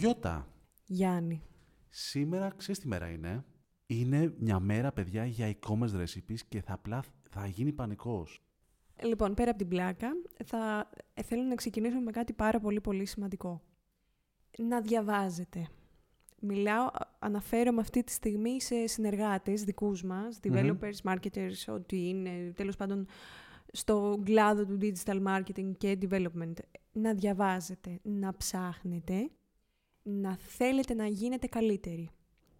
Γιώτα. Γιάννη. Σήμερα, ξέρεις τι μέρα είναι. Είναι μια μέρα, παιδιά, για e-commerce recipes και θα γίνει πανικός. Λοιπόν, πέρα από την πλάκα, θα θέλω να ξεκινήσουμε με κάτι πάρα πολύ πολύ σημαντικό. Να διαβάζετε. Αναφέρομαι αυτή τη στιγμή σε συνεργάτες δικούς μας, developers, marketers, ό,τι είναι, τέλος πάντων, στο κλάδο του digital marketing και development. Να διαβάζετε, να ψάχνετε, να θέλετε να γίνετε καλύτεροι.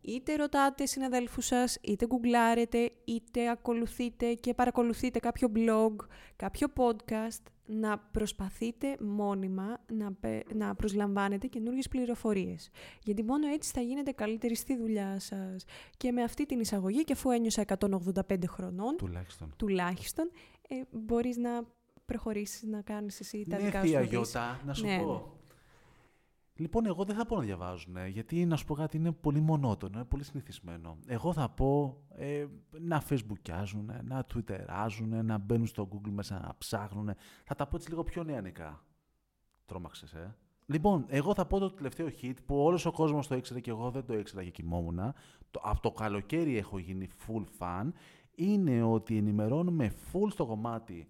Είτε ρωτάτε συναδέλφους σας, είτε γκουγκλάρετε, είτε ακολουθείτε και παρακολουθείτε κάποιο blog, κάποιο podcast, να προσπαθείτε μόνιμα να προσλαμβάνετε καινούργιες πληροφορίες. Γιατί μόνο έτσι θα γίνετε καλύτεροι στη δουλειά σας. Και με αυτή την εισαγωγή, και αφού ένιωσα 185 χρονών, τουλάχιστον μπορείς να προχωρήσεις, να κάνεις εσύ τα δικά σου. Ναι, θεία Γιώτα, να σου πω. Λοιπόν, εγώ δεν θα πω να διαβάζουν, γιατί να σου πω κάτι είναι πολύ μονότονο, είναι πολύ συνηθισμένο. Εγώ θα πω να facebookιάζουν, να twitterάζουν, να μπαίνουν στο Google μέσα να ψάχνουν. Θα τα πω έτσι λίγο πιο νεανικά. Τρόμαξες, Λοιπόν, εγώ θα πω το τελευταίο hit που όλος ο κόσμος το ήξερε και εγώ δεν το ήξερα και κοιμόμουνα. Από το καλοκαίρι έχω γίνει full fan. Είναι ότι ενημερώνουμε full στο κομμάτι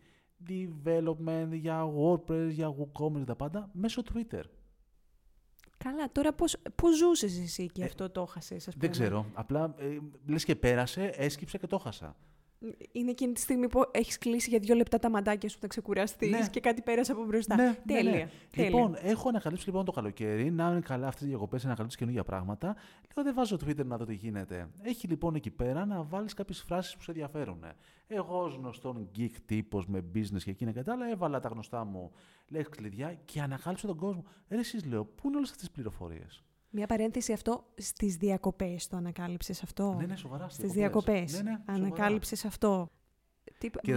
development, για WordPress, για WooCommerce, τα πάντα, μέσω Twitter. Καλά, τώρα πώς ζούσες εσύ και αυτό το έχασες, ας πούμε. Δεν ξέρω. Απλά λες και πέρασε, έσκυψε και το έχασα. Είναι εκείνη τη στιγμή που έχεις κλείσει για 2 λεπτά τα μαντάκια σου, θα ξεκουραστείς και κάτι πέρασε από μπροστά. Τέλεια. Λοιπόν, έχω ανακαλύψει λοιπόν το καλοκαίρι, να είναι καλά αυτές οι διακοπές, ανακαλύψεις καινούργια πράγματα. Λέω, δεν βάζω Twitter να δω τι γίνεται. Έχει λοιπόν εκεί πέρα να βάλεις κάποιες φράσεις που σε ενδιαφέρουν. Εγώ ως γνωστόν geek τύπος με business και εκείνα και τα άλλα, έβαλα τα γνωστά μου λέξεις κλειδιά και ανακάλυψα τον κόσμο. Εσείς λέω, πού είναι όλες αυτές τις πληροφορίες. Μια παρένθεση, αυτό στις διακοπές το ανακάλυψες αυτό. Ναι, σοβαρά. Στις διακοπές. Ανακάλυψες αυτό.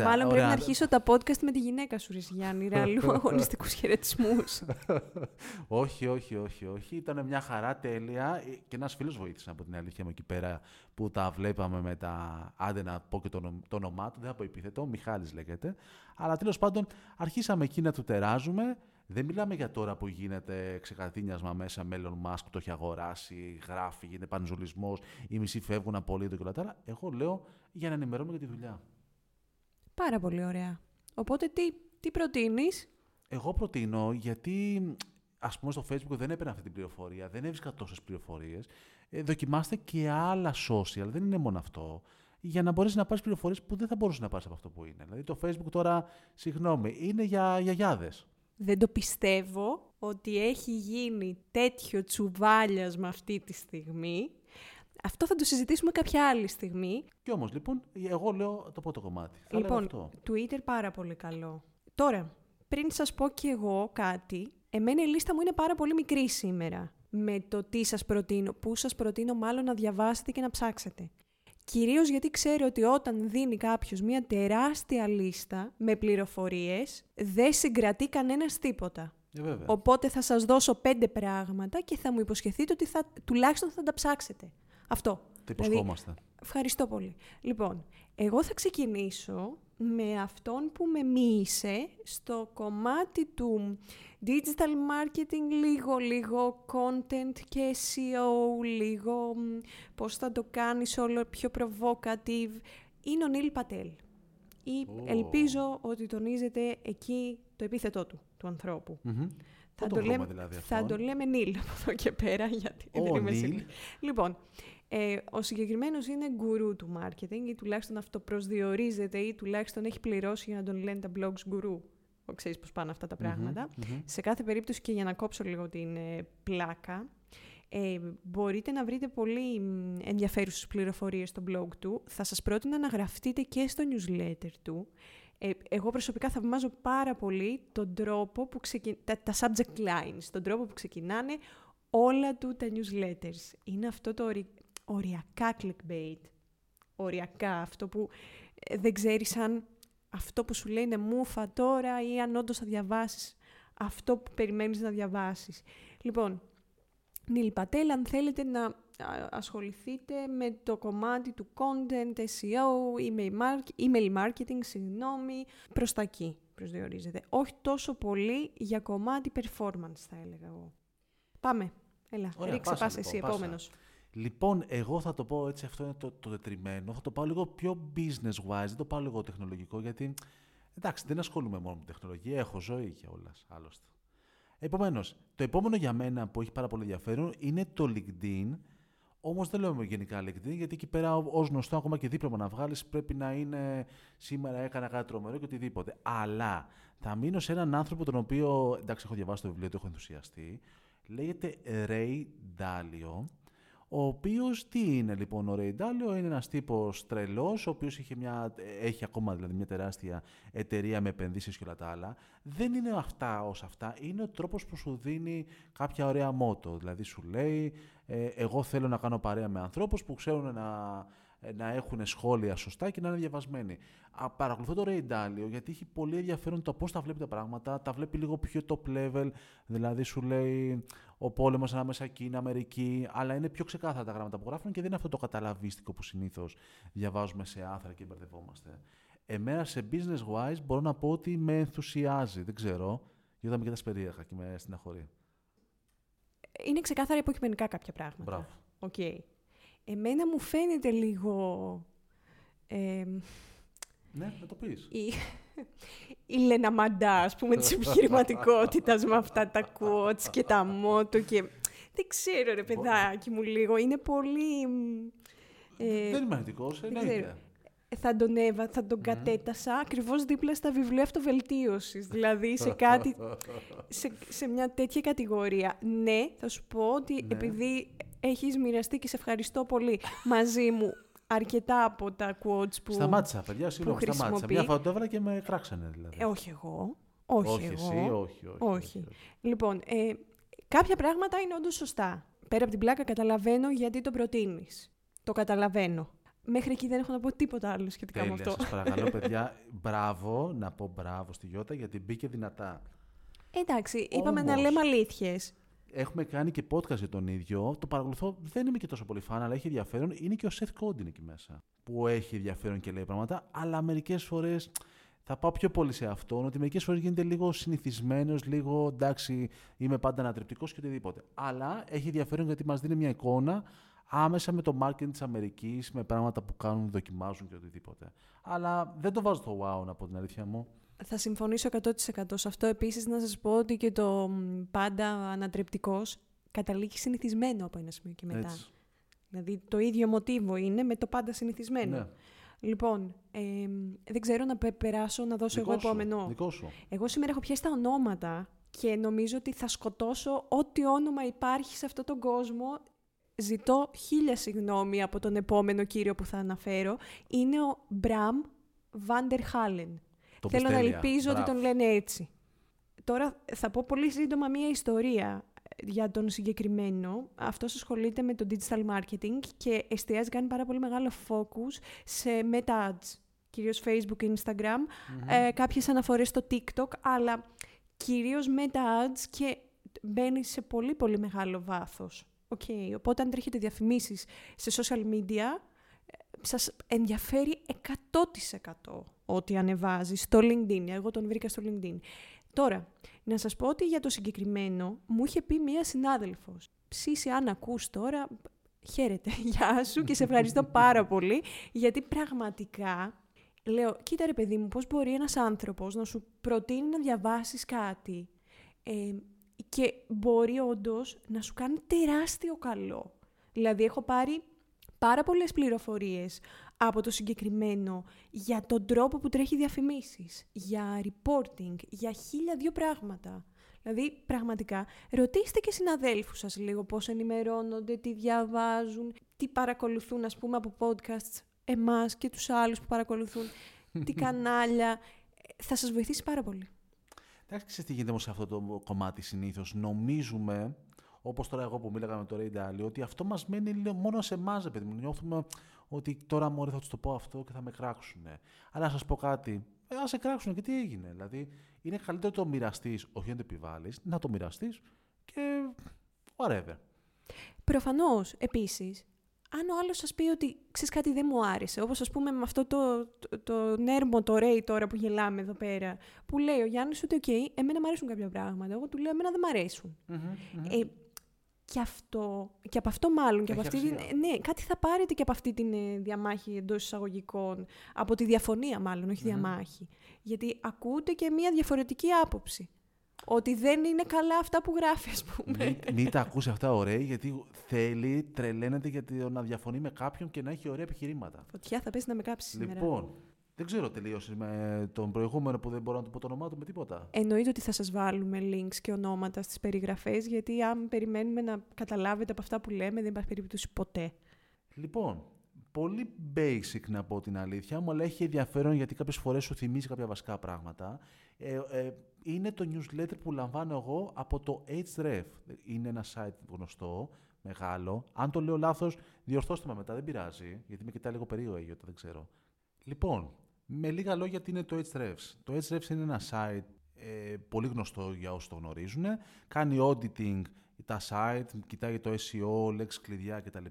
Μάλλον πρέπει να αρχίσω τα podcast με τη γυναίκα σου, Γιάννη. Ρεαλού αγωνιστικούς χαιρετισμούς. Όχι. Ήταν μια χαρά, τέλεια. Και ένας φίλος βοήθησε, από την αλήθεια μου, εκεί πέρα που τα βλέπαμε με τα. Άντε να πω και το όνομά του, δεν θα πω επίθετο. Μιχάλης λέγεται. Αλλά τέλος πάντων αρχίσαμε εκεί να του τεράζουμε. Δεν μιλάμε για τώρα που γίνεται ξεκατίνιασμα μέσα με Elon Musk, το έχει αγοράσει, γράφει, γίνεται πανζολισμός, οι μισοί φεύγουν από όλη την κλατάρα. Εγώ λέω για να ενημερώνουμε για τη δουλειά. Πάρα πολύ ωραία. Οπότε τι προτείνεις? Εγώ προτείνω, γιατί ας πούμε στο Facebook δεν έπαιρνα αυτή την πληροφορία, δεν έβρισκα τόσες πληροφορίες. Δοκιμάστε και άλλα social, δεν είναι μόνο αυτό. Για να μπορέσεις να πάρεις πληροφορίες που δεν θα μπορούσες να πάρεις από αυτό που είναι. Δηλαδή το Facebook τώρα, συγγνώμη, είναι για γιαγιάδες. Δεν το πιστεύω ότι έχει γίνει τέτοιο τσουβάλιασμα αυτή τη στιγμή. Αυτό θα το συζητήσουμε κάποια άλλη στιγμή. Κι όμως, λοιπόν, εγώ λέω το πρώτο κομμάτι. Λοιπόν, Twitter πάρα πολύ καλό. Τώρα, πριν σας πω κι εγώ κάτι, εμένα η λίστα μου είναι πάρα πολύ μικρή σήμερα. Με το τι σας προτείνω, πού σας προτείνω μάλλον να διαβάσετε και να ψάξετε. Κυρίως γιατί ξέρω ότι όταν δίνει κάποιος μια τεράστια λίστα με πληροφορίες, δεν συγκρατεί κανένας τίποτα. Οπότε θα σας δώσω 5 πράγματα και θα μου υποσχεθείτε ότι τουλάχιστον θα τα ψάξετε. Αυτό. Τι υποσχόμαστε. Δηλαδή, ευχαριστώ πολύ. Λοιπόν, εγώ θα ξεκινήσω με αυτόν που με μοίησε στο κομμάτι του digital marketing, λίγο content και SEO, λίγο πώς θα το κάνεις όλο πιο provocative. Είναι ο Νίλ Πατέλ. Ελπίζω ότι τονίζεται εκεί το επίθετό του ανθρώπου. Mm-hmm. Θα το λέμε Νίλ από εδώ και πέρα, γιατί δεν είμαι σίγουρη. Λοιπόν, ο συγκεκριμένος είναι γκουρού του marketing, ή τουλάχιστον αυτοπροσδιορίζεται, ή τουλάχιστον έχει πληρώσει για να τον λένε τα blogs γκουρού. Ξέρεις πώς πάνε αυτά τα πράγματα. Σε κάθε περίπτωση, και για να κόψω λίγο την πλάκα, μπορείτε να βρείτε πολύ ενδιαφέρουσες πληροφορίες στο blog του. Θα σας πρότεινα να γραφτείτε και στο newsletter του. Εγώ προσωπικά θαυμάζω πάρα πολύ τον τρόπο που τα subject lines, τον τρόπο που ξεκινάνε όλα του τα newsletters. Είναι αυτό το οριακά clickbait. Οριακά, αυτό που δεν ξέρεις αν αυτό που σου λέει είναι μούφα τώρα ή αν όντως θα διαβάσεις αυτό που περιμένεις να διαβάσεις. Λοιπόν, Νίλ Πατέλ, αν θέλετε να ασχοληθείτε με το κομμάτι του content, SEO, email marketing, προς τα εκεί προσδιορίζεται. Όχι τόσο πολύ για κομμάτι performance, θα έλεγα εγώ. Πάμε. Έλα, ρίξε πας εσύ, επόμενος. Λοιπόν, εγώ θα το πω έτσι, αυτό είναι το τετριμένο. Θα το πάω λίγο πιο business-wise, δεν το πάω λίγο τεχνολογικό, γιατί εντάξει, δεν ασχολούμαι μόνο με τεχνολογία, έχω ζωή και όλα άλλωστε. Επομένως, το επόμενο για μένα που έχει πάρα πολύ ενδιαφέρον είναι το LinkedIn. Όμως δεν λέμε γενικά LinkedIn, γιατί εκεί πέρα, ως γνωστό, ακόμα και δίπλωμα να βγάλεις, πρέπει να είναι σήμερα έκανα κάτι τρομερό και οτιδήποτε. Αλλά θα μείνω σε έναν άνθρωπο, τον οποίο εντάξει, έχω διαβάσει το βιβλίο του, έχω ενθουσιαστεί. Λέγεται Ray Dalio. Ο οποίος τι είναι λοιπόν ο Ray Dalio? Είναι ένας τύπος τρελός, ο οποίος έχει ακόμα δηλαδή μια τεράστια εταιρεία με επενδύσεις και όλα τα άλλα. Δεν είναι αυτά ως αυτά, είναι ο τρόπος που σου δίνει κάποια ωραία μότο. Δηλαδή σου λέει, εγώ θέλω να κάνω παρέα με ανθρώπους που ξέρουν να έχουν σχόλια σωστά και να είναι διαβασμένοι. Παρακολουθώ το Ray Dalio γιατί έχει πολύ ενδιαφέρον το πώς τα βλέπει τα πράγματα, τα βλέπει λίγο πιο top level, δηλαδή σου λέει ο πόλεμος ανάμεσα Κίνα, Αμερική, αλλά είναι πιο ξεκάθαρα τα γράμματα που γράφουν και δεν είναι αυτό το καταλαβίστικο που συνήθως διαβάζουμε σε άθρα και μπερδευόμαστε. Εμένα σε business wise μπορώ να πω ότι με ενθουσιάζει, δεν ξέρω, γιατί με κοιτάς περίεργα και με στεναχωρεί. Είναι ξεκάθαρα υποκειμενικά κάποια πράγματα. Μπράβο. Okay. Εμένα μου φαίνεται λίγο... ναι, να το πεις. Η λεναμαντά, ας πούμε, της επιχειρηματικότητας με αυτά τα quotes και τα μότο και... Δεν ξέρω, ρε παιδάκι μου, λίγο. Είναι πολύ... δεν είμαι αρνητικός, εννοείται. Θα τον κατέτασα ακριβώς δίπλα στα βιβλία αυτοβελτίωσης. Δηλαδή σε κάτι... σε μια τέτοια κατηγορία. Ναι, θα σου πω ότι επειδή... Έχεις μοιραστεί και σε ευχαριστώ πολύ μαζί μου αρκετά από τα quotes που. Σταμάτησα, παιδιά, συγγνώμη, σταμάτησα. Μια φορά το έβαλα και με κράξανε, δηλαδή. Όχι εγώ. Όχι. Λοιπόν, κάποια πράγματα είναι όντως σωστά. Πέρα από την πλάκα, καταλαβαίνω γιατί το προτείνεις. Το καταλαβαίνω. Μέχρι εκεί δεν έχω να πω τίποτα άλλο σχετικά με αυτό. Σας παρακαλώ, παιδιά, μπράβο, να πω μπράβο στη Γιώτα γιατί μπήκε δυνατά. Εντάξει, είπαμε να λέμε αλήθειες. Έχουμε κάνει και podcast για τον ίδιο. Το παρακολουθώ, δεν είμαι και τόσο πολύ φαν, αλλά έχει ενδιαφέρον. Είναι και ο Seth Godin εκεί μέσα, που έχει ενδιαφέρον και λέει πράγματα, αλλά μερικές φορές θα πάω πιο πολύ σε αυτόν, ότι μερικές φορές γίνεται λίγο συνηθισμένος, λίγο εντάξει, είμαι πάντα ανατρεπτικός και οτιδήποτε. Αλλά έχει ενδιαφέρον γιατί μας δίνει μια εικόνα άμεσα με το marketing της Αμερικής, με πράγματα που κάνουν, δοκιμάζουν και οτιδήποτε. Αλλά δεν το βάζω το wow, να πω την αλήθεια μου. Θα συμφωνήσω 100% σε αυτό. Επίσης, να σας πω ότι και το πάντα ανατρεπτικός καταλήγει συνηθισμένο από ένα σημείο και μετά. Έτσι. Δηλαδή, το ίδιο μοτίβο είναι με το πάντα συνηθισμένο. Ναι. Λοιπόν, δεν ξέρω να περάσω να δώσω εγώ επόμενο. Δικό σου. Εγώ σήμερα έχω πιάσει τα ονόματα και νομίζω ότι θα σκοτώσω ό,τι όνομα υπάρχει σε αυτόν τον κόσμο. Ζητώ χίλια συγγνώμη από τον επόμενο κύριο που θα αναφέρω. Είναι ο Μπραμ Βάντερ. Θέλω να ελπίζω ότι τον λένε έτσι. Τώρα θα πω πολύ σύντομα μία ιστορία για τον συγκεκριμένο. Αυτός ασχολείται με το digital marketing και εστιάζει, κάνει πάρα πολύ μεγάλο focus σε meta ads, κυρίως Facebook και Instagram, κάποιες αναφορές στο TikTok, αλλά κυρίως meta ads και μπαίνει σε πολύ πολύ μεγάλο βάθος. Okay. Οπότε αν τρέχετε διαφημίσεις σε social media, σας ενδιαφέρει 100% ό,τι ανεβάζει στο LinkedIn. Εγώ τον βρήκα στο LinkedIn. Τώρα, να σας πω ότι για το συγκεκριμένο μου είχε πει μία συνάδελφος. Ψήσει, αν ακούς τώρα, χαίρετε, γεια σου και σε ευχαριστώ πάρα πολύ. Γιατί πραγματικά, λέω, κοίτα ρε παιδί μου, πώς μπορεί ένας άνθρωπος να σου προτείνει να διαβάσεις κάτι και μπορεί όντως να σου κάνει τεράστιο καλό. Δηλαδή, έχω πάρει πάρα πολλές πληροφορίες από το συγκεκριμένο για τον τρόπο που τρέχει διαφημίσεις, για reporting, για χίλια δύο πράγματα. Δηλαδή, πραγματικά, ρωτήστε και συναδέλφους σας λίγο πώς ενημερώνονται, τι διαβάζουν, τι παρακολουθούν, ας πούμε, από podcasts εμάς και τους άλλους που παρακολουθούν, τι κανάλια. Θα σας βοηθήσει πάρα πολύ. Εντάξει, ξέρετε τι γίνεται όμως σε αυτό το κομμάτι συνήθως. Νομίζουμε... Όπως τώρα εγώ που μίλαγα με το Ray Dalio, ότι αυτό μας μένει μόνο σε εμάς, παιδί μου. Νιώθουμε ότι τώρα μωρέ θα τους το πω αυτό και θα με κράξουνε. Αλλά να σας πω κάτι, να σε κράξουνε και τι έγινε. Δηλαδή, είναι καλύτερο το μοιραστείς, όχι να το επιβάλλεις, να το μοιραστείς και whatever. Προφανώς, επίσης, αν ο άλλος σας πει ότι ξέρεις κάτι δεν μου άρεσε, όπως ας πούμε με αυτό το νέρμο, το Ray τώρα που γελάμε εδώ πέρα, που λέει ο Γιάννης ότι, OK, εμένα μου αρέσουν κάποια πράγματα, εγώ του λέω, εμένα δεν μου αρέσουν. και, και από αυτό μάλλον, και από αυτή την, ναι, κάτι θα πάρετε και από αυτή την διαμάχη εντός εισαγωγικών, από τη διαφωνία μάλλον, όχι διαμάχη. Γιατί ακούτε και μια διαφορετική άποψη. Ότι δεν είναι καλά αυτά που γράφει, ας πούμε. Μην τα ακούσει αυτά, ωραία, γιατί θέλει, τρελαίνεται για να διαφωνεί με κάποιον και να έχει ωραία επιχειρήματα. Φωτιά, θα πέσει να με κάψει σήμερα. Λοιπόν, δεν ξέρω, τελείωσε με τον προηγούμενο που δεν μπορώ να του πω το όνομά του με τίποτα. Εννοείται ότι θα σας βάλουμε links και ονόματα στις περιγραφές, γιατί αν περιμένουμε να καταλάβετε από αυτά που λέμε, δεν υπάρχει περίπτωση ποτέ. Λοιπόν, πολύ basic να πω την αλήθεια μου, αλλά έχει ενδιαφέρον γιατί κάποιες φορές σου θυμίζει κάποια βασικά πράγματα. Είναι το newsletter που λαμβάνω εγώ από το Ahrefs. Είναι ένα site γνωστό, μεγάλο. Αν το λέω λάθος, διορθώστε με μετά, δεν πειράζει, γιατί με κοιτάει λίγο περίεργο η Γιώτα, δεν ξέρω. Λοιπόν, με λίγα λόγια, τι είναι το Ahrefs. Το Ahrefs είναι ένα site πολύ γνωστό για όσους το γνωρίζουν. Κάνει auditing τα site, κοιτάει το SEO, λέξεις κλειδιά κτλ.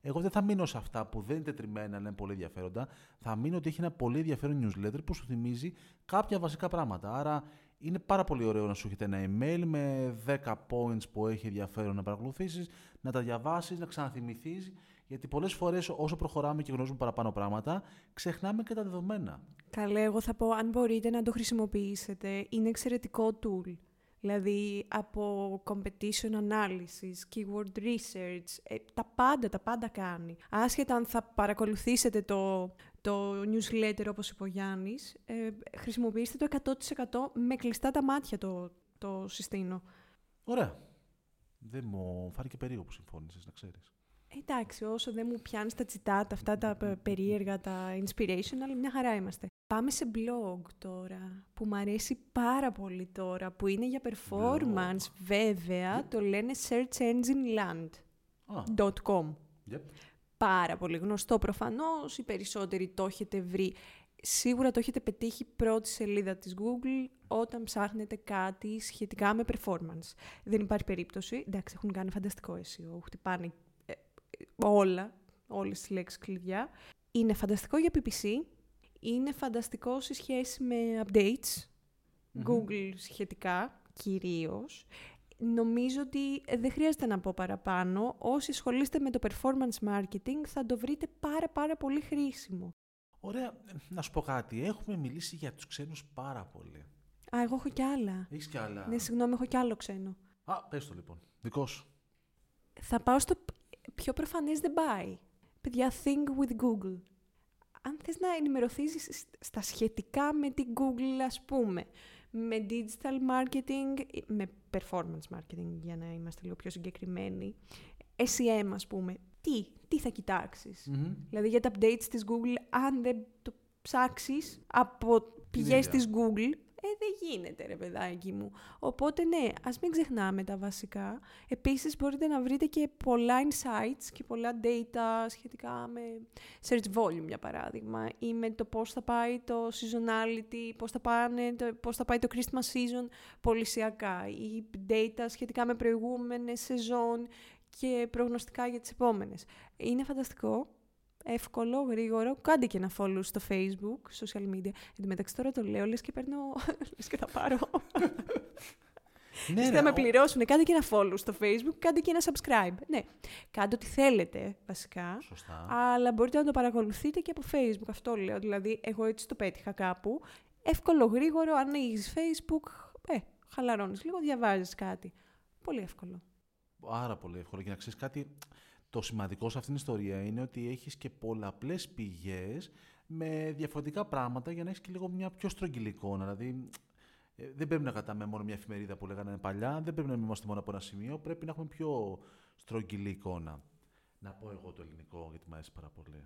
Εγώ δεν θα μείνω σε αυτά που δεν είναι τετριμένα, αλλά είναι πολύ ενδιαφέροντα. Θα μείνω ότι έχει ένα πολύ ενδιαφέρον newsletter που σου θυμίζει κάποια βασικά πράγματα. Άρα είναι πάρα πολύ ωραίο να σου έχετε ένα email με 10 points που έχει ενδιαφέρον να παρακολουθήσεις, να τα διαβάσεις, να ξαναθυμηθείς. Γιατί πολλές φορές όσο προχωράμε και γνωρίζουμε παραπάνω πράγματα, ξεχνάμε και τα δεδομένα. Καλέ, εγώ θα πω, αν μπορείτε να το χρησιμοποιήσετε, είναι εξαιρετικό tool. Δηλαδή από competition analysis, keyword research, τα πάντα κάνει. Άσχετα αν θα παρακολουθήσετε το newsletter όπως είπε ο Γιάννης, χρησιμοποιήστε το 100% με κλειστά τα μάτια το συστήνω. Ωραία. Δεν μου φάνηκε περίεργο που συμφώνησες, να ξέρεις. Εντάξει, όσο δεν μου πιάνεις τα τσιτάτα, αυτά τα περίεργα, τα inspirational, μια χαρά είμαστε. Πάμε σε blog τώρα, που μου αρέσει πάρα πολύ τώρα, που είναι για performance, βέβαια, το λένε searchengineland.com. Yep. Πάρα πολύ γνωστό προφανώς, οι περισσότεροι το έχετε βρει. Σίγουρα το έχετε πετύχει πρώτη σελίδα της Google όταν ψάχνετε κάτι σχετικά με performance. Δεν υπάρχει περίπτωση, εντάξει, έχουν κάνει φανταστικό SEO, χτυπάνε όλες τις λέξεις κλειδιά. Είναι φανταστικό για PPC, είναι φανταστικό σε σχέση με updates, Google σχετικά, κυρίως. Νομίζω ότι δεν χρειάζεται να πω παραπάνω. Όσοι ασχολείστε με το performance marketing θα το βρείτε πάρα πολύ χρήσιμο. Ωραία, να σου πω κάτι. Έχουμε μιλήσει για τους ξένους πάρα πολύ. Α, εγώ έχω κι άλλα. Έχεις κι άλλα. Ναι, συγγνώμη, έχω κι άλλο ξένο. Α, πες το λοιπόν. Δικό σου. Θα πάω στο πιο προφανές δεν πάει. Παιδιά, think with Google. Αν θες να ενημερωθείς στα σχετικά με την Google, ας πούμε, με digital marketing, με performance marketing, για να είμαστε λίγο πιο συγκεκριμένοι, SEM, ας πούμε, τι θα κοιτάξεις. Δηλαδή, για τα updates της Google, αν δεν το ψάξεις από πηγές της Google, δεν γίνεται ρε παιδάκι μου. Οπότε ναι, ας μην ξεχνάμε τα βασικά. Επίσης μπορείτε να βρείτε και πολλά insights και πολλά data σχετικά με search volume για παράδειγμα ή με το πώς θα πάει το seasonality, πώς θα πάει το Christmas season πολυσιακά ή data σχετικά με προηγούμενες σεζόν και προγνωστικά για τις επόμενες. Είναι φανταστικό. Εύκολο, γρήγορο. Κάντε και ένα follow στο Facebook, social media. Εν τω μεταξύ τώρα το λέω, λες και παίρνω. Λες και θα πάρω. Ναι, θα με πληρώσουν. Κάντε και ένα follow στο Facebook, κάντε και ένα subscribe. Ναι. Κάντε ό,τι θέλετε, βασικά. Σωστά. Αλλά μπορείτε να το παρακολουθείτε και από Facebook. Αυτό λέω. Δηλαδή, εγώ έτσι το πέτυχα κάπου. Εύκολο, γρήγορο. Ανοίγεις Facebook, χαλαρώνεις λίγο, διαβάζεις κάτι. Πολύ εύκολο. Άρα πολύ εύκολο. Και να ξέρεις κάτι. Το σημαντικό σε αυτήν την ιστορία είναι ότι έχεις και πολλαπλές πηγές με διαφορετικά πράγματα για να έχεις και λίγο μια πιο στρογγυλή εικόνα. Δηλαδή, δεν πρέπει να κρατάμε μόνο μια εφημερίδα που λέγανε παλιά, δεν πρέπει να είμαστε μόνο από ένα σημείο, πρέπει να έχουμε πιο στρογγυλή εικόνα. Να πω εγώ το ελληνικό, γιατί μου αρέσει πάρα πολύ.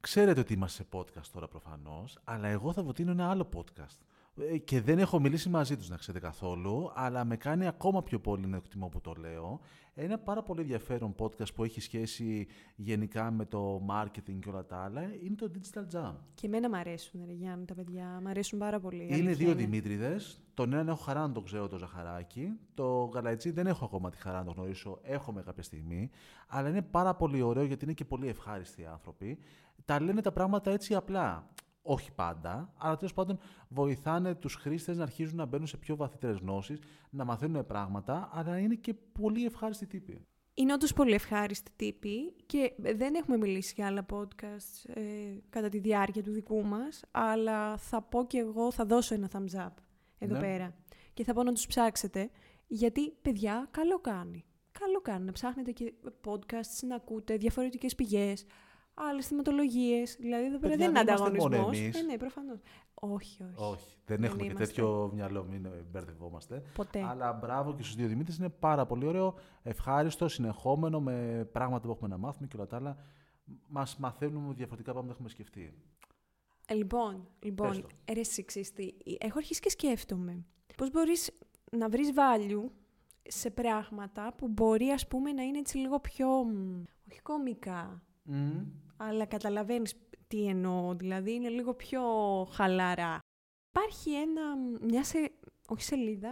Ξέρετε ότι είμαστε σε podcast τώρα προφανώς, αλλά εγώ θα προτείνω ένα άλλο podcast. Και δεν έχω μιλήσει μαζί τους, να ξέρετε καθόλου, αλλά με κάνει ακόμα πιο πολύ να εκτιμώ που το λέω. Ένα πάρα πολύ ενδιαφέρον podcast που έχει σχέση γενικά με το marketing και όλα τα άλλα είναι το Digital Jam. Και εμένα μ' αρέσουν, ρε Γιάννη, τα παιδιά. Μ' αρέσουν πάρα πολύ. Είναι δύο Δημήτριδες. Τον έναν έχω χαρά να τον ξέρω, το Ζαχαράκι. Το Γαλαϊτζή δεν έχω ακόμα τη χαρά να τον γνωρίσω. Έχουμε κάποια στιγμή. Αλλά είναι πάρα πολύ ωραίο γιατί είναι και πολύ ευχάριστοι άνθρωποι. Τα λένε τα πράγματα έτσι απλά. Όχι πάντα, αλλά τέλος πάντων βοηθάνε τους χρήστες να αρχίζουν να μπαίνουν σε πιο βαθύτερες γνώσεις, να μαθαίνουν πράγματα, αλλά είναι και πολύ ευχάριστοι τύποι. Είναι όντως πολύ ευχάριστοι τύποι και δεν έχουμε μιλήσει για άλλα podcast κατά τη διάρκεια του δικού μας, αλλά θα πω και εγώ, θα δώσω ένα thumbs up εδώ πέρα και θα πω να τους ψάξετε, γιατί παιδιά καλό κάνει. Καλό κάνει να ψάχνετε και podcasts, να ακούτε διαφορετικές πηγές, άλλες θεματολογίες. Δηλαδή εδώ πέρα δεν είναι ανταγωνισμός. Ναι, προφανώς. Όχι. Δεν έχουμε και τέτοιο μυαλό, μην μπερδευόμαστε. Ποτέ. Αλλά μπράβο και στους δύο Δημήτρες, είναι πάρα πολύ ωραίο, ευχάριστο, συνεχόμενο, με πράγματα που έχουμε να μάθουμε και όλα τα άλλα. Μας μαθαίνουμε διαφορετικά πράγματα που έχουμε σκεφτεί. Λοιπόν, ρε σεξίστη, έχω αρχίσει και σκέφτομαι πώς μπορείς να βρεις value σε πράγματα που μπορεί, ας πούμε, να είναι έτσι λίγο πιο, όχι κωμικά, αλλά καταλαβαίνεις τι εννοώ, δηλαδή είναι λίγο πιο χαλαρά. Υπάρχει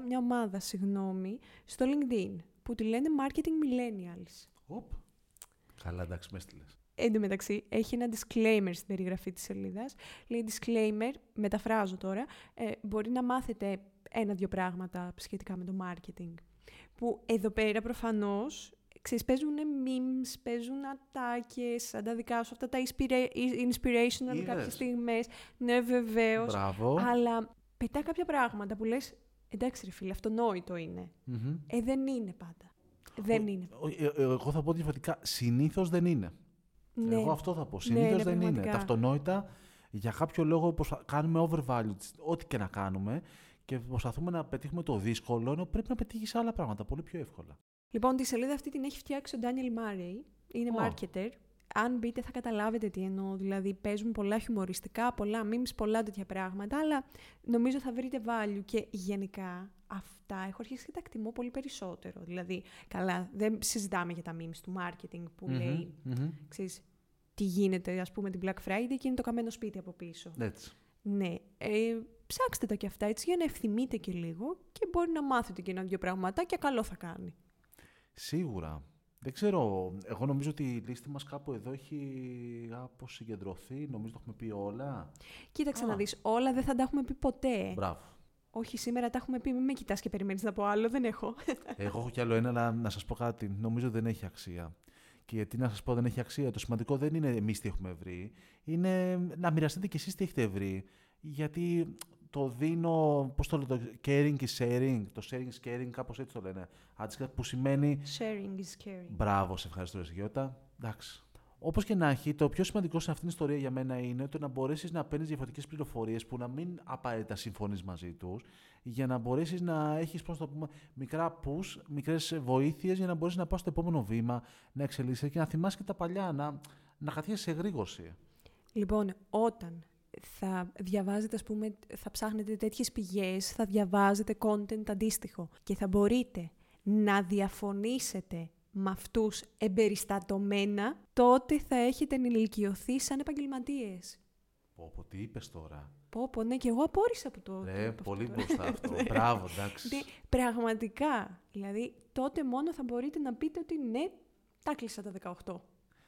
μια ομάδα, στο LinkedIn, που τη λένε Marketing Millennials. Καλά, εντάξει, με έστειλες. Εν τω μεταξύ, έχει ένα disclaimer στην περιγραφή της σελίδας. Λέει disclaimer, μεταφράζω τώρα, μπορεί να μάθετε 1-2 πράγματα σχετικά με το marketing. Που εδώ πέρα προφανώς, ξέρεις, παίζουν memes, παίζουν ατάκες, σαν τα δικά σου, αυτά τα inspirational κάποιες στιγμές. Ναι, βεβαίως. Αλλά πετά κάποια πράγματα που λες, εντάξει ρε φίλε, αυτονόητο είναι. Mm-hmm. Δεν είναι πάντα. Δεν είναι. Εγώ θα πω διαφορετικά, συνήθως δεν είναι. Ναι. Εγώ αυτό θα πω, συνήθως δεν είναι. Τα αυτονόητα, για κάποιο λόγο, κάνουμε overvalue, ό,τι και να κάνουμε, και προσπαθούμε να πετύχουμε το δύσκολο, ενώ πρέπει να πετύχεις άλλα πράγματα πολύ πιο εύκολα. Λοιπόν, τη σελίδα αυτή την έχει φτιάξει ο Daniel Murray, είναι marketer. Αν μπείτε θα καταλάβετε τι εννοώ, δηλαδή παίζουν πολλά χιουμοριστικά, πολλά memes, πολλά τέτοια πράγματα, αλλά νομίζω θα βρείτε value και γενικά αυτά έχω αρχίσει και τα εκτιμώ πολύ περισσότερο. Δηλαδή, καλά, δεν συζητάμε για τα memes του marketing που λέει, ξέρεις, τι γίνεται, ας πούμε, την Black Friday και είναι το καμένο σπίτι από πίσω. Έτσι. Ναι, ψάξτε τα και αυτά έτσι για να ευθυμείτε και λίγο και μπορεί να μάθετε και 1-2 πραγματάκια, καλό θα κάνει. Σίγουρα. Δεν ξέρω, εγώ νομίζω ότι η λίστη μας κάπου εδώ έχει κάπως συγκεντρωθεί, νομίζω το έχουμε πει όλα. Κοίταξε να δεις, όλα δεν θα τα έχουμε πει ποτέ. Μπράβο. Όχι, σήμερα τα έχουμε πει, μην με κοιτάς και περιμένεις να πω άλλο, δεν έχω. Εγώ έχω κι άλλο ένα, αλλά να σας πω κάτι, νομίζω δεν έχει αξία. Και γιατί να σας πω δεν έχει αξία, το σημαντικό δεν είναι εμείς τι έχουμε βρει, είναι να μοιραστείτε κι εσείς τι έχετε βρει, γιατί το δίνω, πώς το λέω, το caring is sharing, το sharing is caring, κάπως έτσι το λένε, αντίστοιχα που σημαίνει... Sharing is caring. Μπράβο, σε ευχαριστώ ρε Γιώτα. Εντάξει. Όπως και να έχει, το πιο σημαντικό σε αυτήν την ιστορία για μένα είναι το να μπορέσεις να παίρνεις διαφορετικές πληροφορίες που να μην απαραίτητα συμφωνείς μαζί τους, για να μπορέσεις να έχεις, πώς το πούμε, μικρά push, μικρές βοήθειες για να μπορέσεις να πας στο επόμενο βήμα, να εξελίσσεσαι και να θυμάσαι και τα παλιά, να χαθείς σε εγρήγορση. Λοιπόν, όταν θα διαβάζετε, ας πούμε, θα ψάχνετε τέτοιες πηγές, θα διαβάζετε content αντίστοιχο και θα μπορείτε να διαφωνήσετε με αυτούς εμπεριστατωμένα, τότε θα έχετε ενηλικιωθεί σαν επαγγελματίες. Πω, τι είπες τώρα. Πω, ναι, και εγώ απόρρισα από το... Ναι, πολύ μπροστά αυτό. Μπράβο, εντάξει. Πραγματικά, δηλαδή, τότε μόνο θα μπορείτε να πείτε ότι ναι, τα κλείσα τα 18.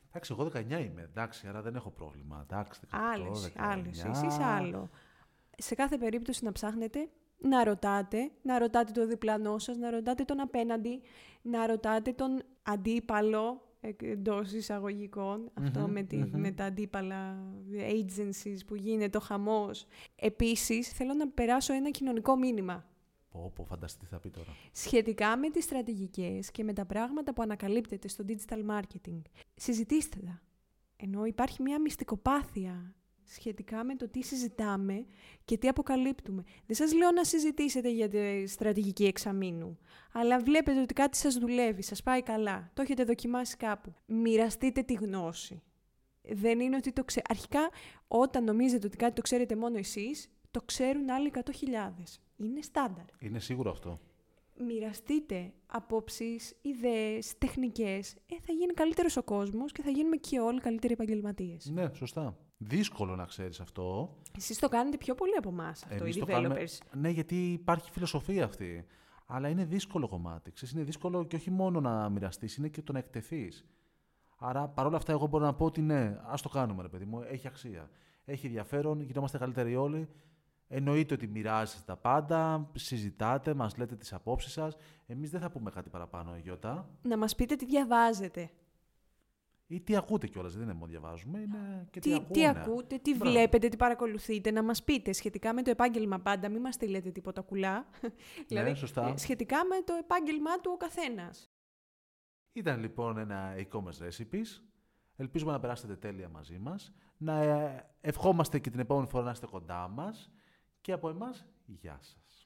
Εντάξει, εγώ 19 είμαι, εντάξει, άρα δεν έχω πρόβλημα. Εντάξει, 18, άλλος, εσείς άλλο. Σε κάθε περίπτωση να ψάχνετε, να ρωτάτε το διπλανό σας, να ρωτάτε τον απέναντι, να ρωτάτε τον αντίπαλο εντός εισαγωγικών, αυτό με τα αντίπαλα agencies που γίνεται ο χαμός. Επίσης, θέλω να περάσω ένα κοινωνικό μήνυμα. Πω, φανταστείτε τι θα πει τώρα. Σχετικά με τις στρατηγικές και με τα πράγματα που ανακαλύπτεται στο digital marketing, συζητήστε τα. Ενώ υπάρχει μια μυστικοπάθεια σχετικά με το τι συζητάμε και τι αποκαλύπτουμε. Δεν σας λέω να συζητήσετε για τη στρατηγική εξαμήνου, αλλά βλέπετε ότι κάτι σας δουλεύει, σας πάει καλά, το έχετε δοκιμάσει κάπου. Μοιραστείτε τη γνώση. Δεν είναι ότι το ξέρετε. Αρχικά, όταν νομίζετε ότι κάτι το ξέρετε μόνο εσείς, το ξέρουν άλλοι 100.000. Είναι στάνταρ. Είναι σίγουρο αυτό. Μοιραστείτε απόψεις, ιδέες, τεχνικές. Θα γίνει καλύτερος ο κόσμος και θα γίνουμε και όλοι καλύτεροι επαγγελματίες. Ναι, σωστά. Δύσκολο να ξέρεις αυτό. Εσείς το κάνετε πιο πολύ από εμάς αυτό, εμείς οι developers. Ναι, γιατί υπάρχει φιλοσοφία αυτή. Αλλά είναι δύσκολο κομμάτι. Ξέρεις, είναι δύσκολο και όχι μόνο να μοιραστείς, είναι και το να εκτεθείς. Άρα παρόλα αυτά, εγώ μπορώ να πω ότι ναι, ας το κάνουμε, ρε παιδί μου. Έχει αξία. Έχει ενδιαφέρον, γινόμαστε καλύτεροι όλοι. Εννοείται ότι μοιράζεστε τα πάντα, συζητάτε, μας λέτε τις απόψεις σας. Εμείς δεν θα πούμε κάτι παραπάνω, Γιώτα. Να μας πείτε τι διαβάζετε. Ή τι ακούτε κιόλας, δεν είναι μόνο διαβάζουμε, είναι και τι ακούτε, τι βλέπετε, τι παρακολουθείτε, να μας πείτε σχετικά με το επάγγελμα πάντα, μην μας στείλετε τίποτα κουλά. Δηλαδή, σωστά. Σχετικά με το επάγγελμά του ο καθένας. Ήταν λοιπόν ένα e-commerce recipes. Ελπίζουμε να περάσετε τέλεια μαζί μας. Να ευχόμαστε και την επόμενη φορά να είστε κοντά μας. Και από εμάς, γεια σας.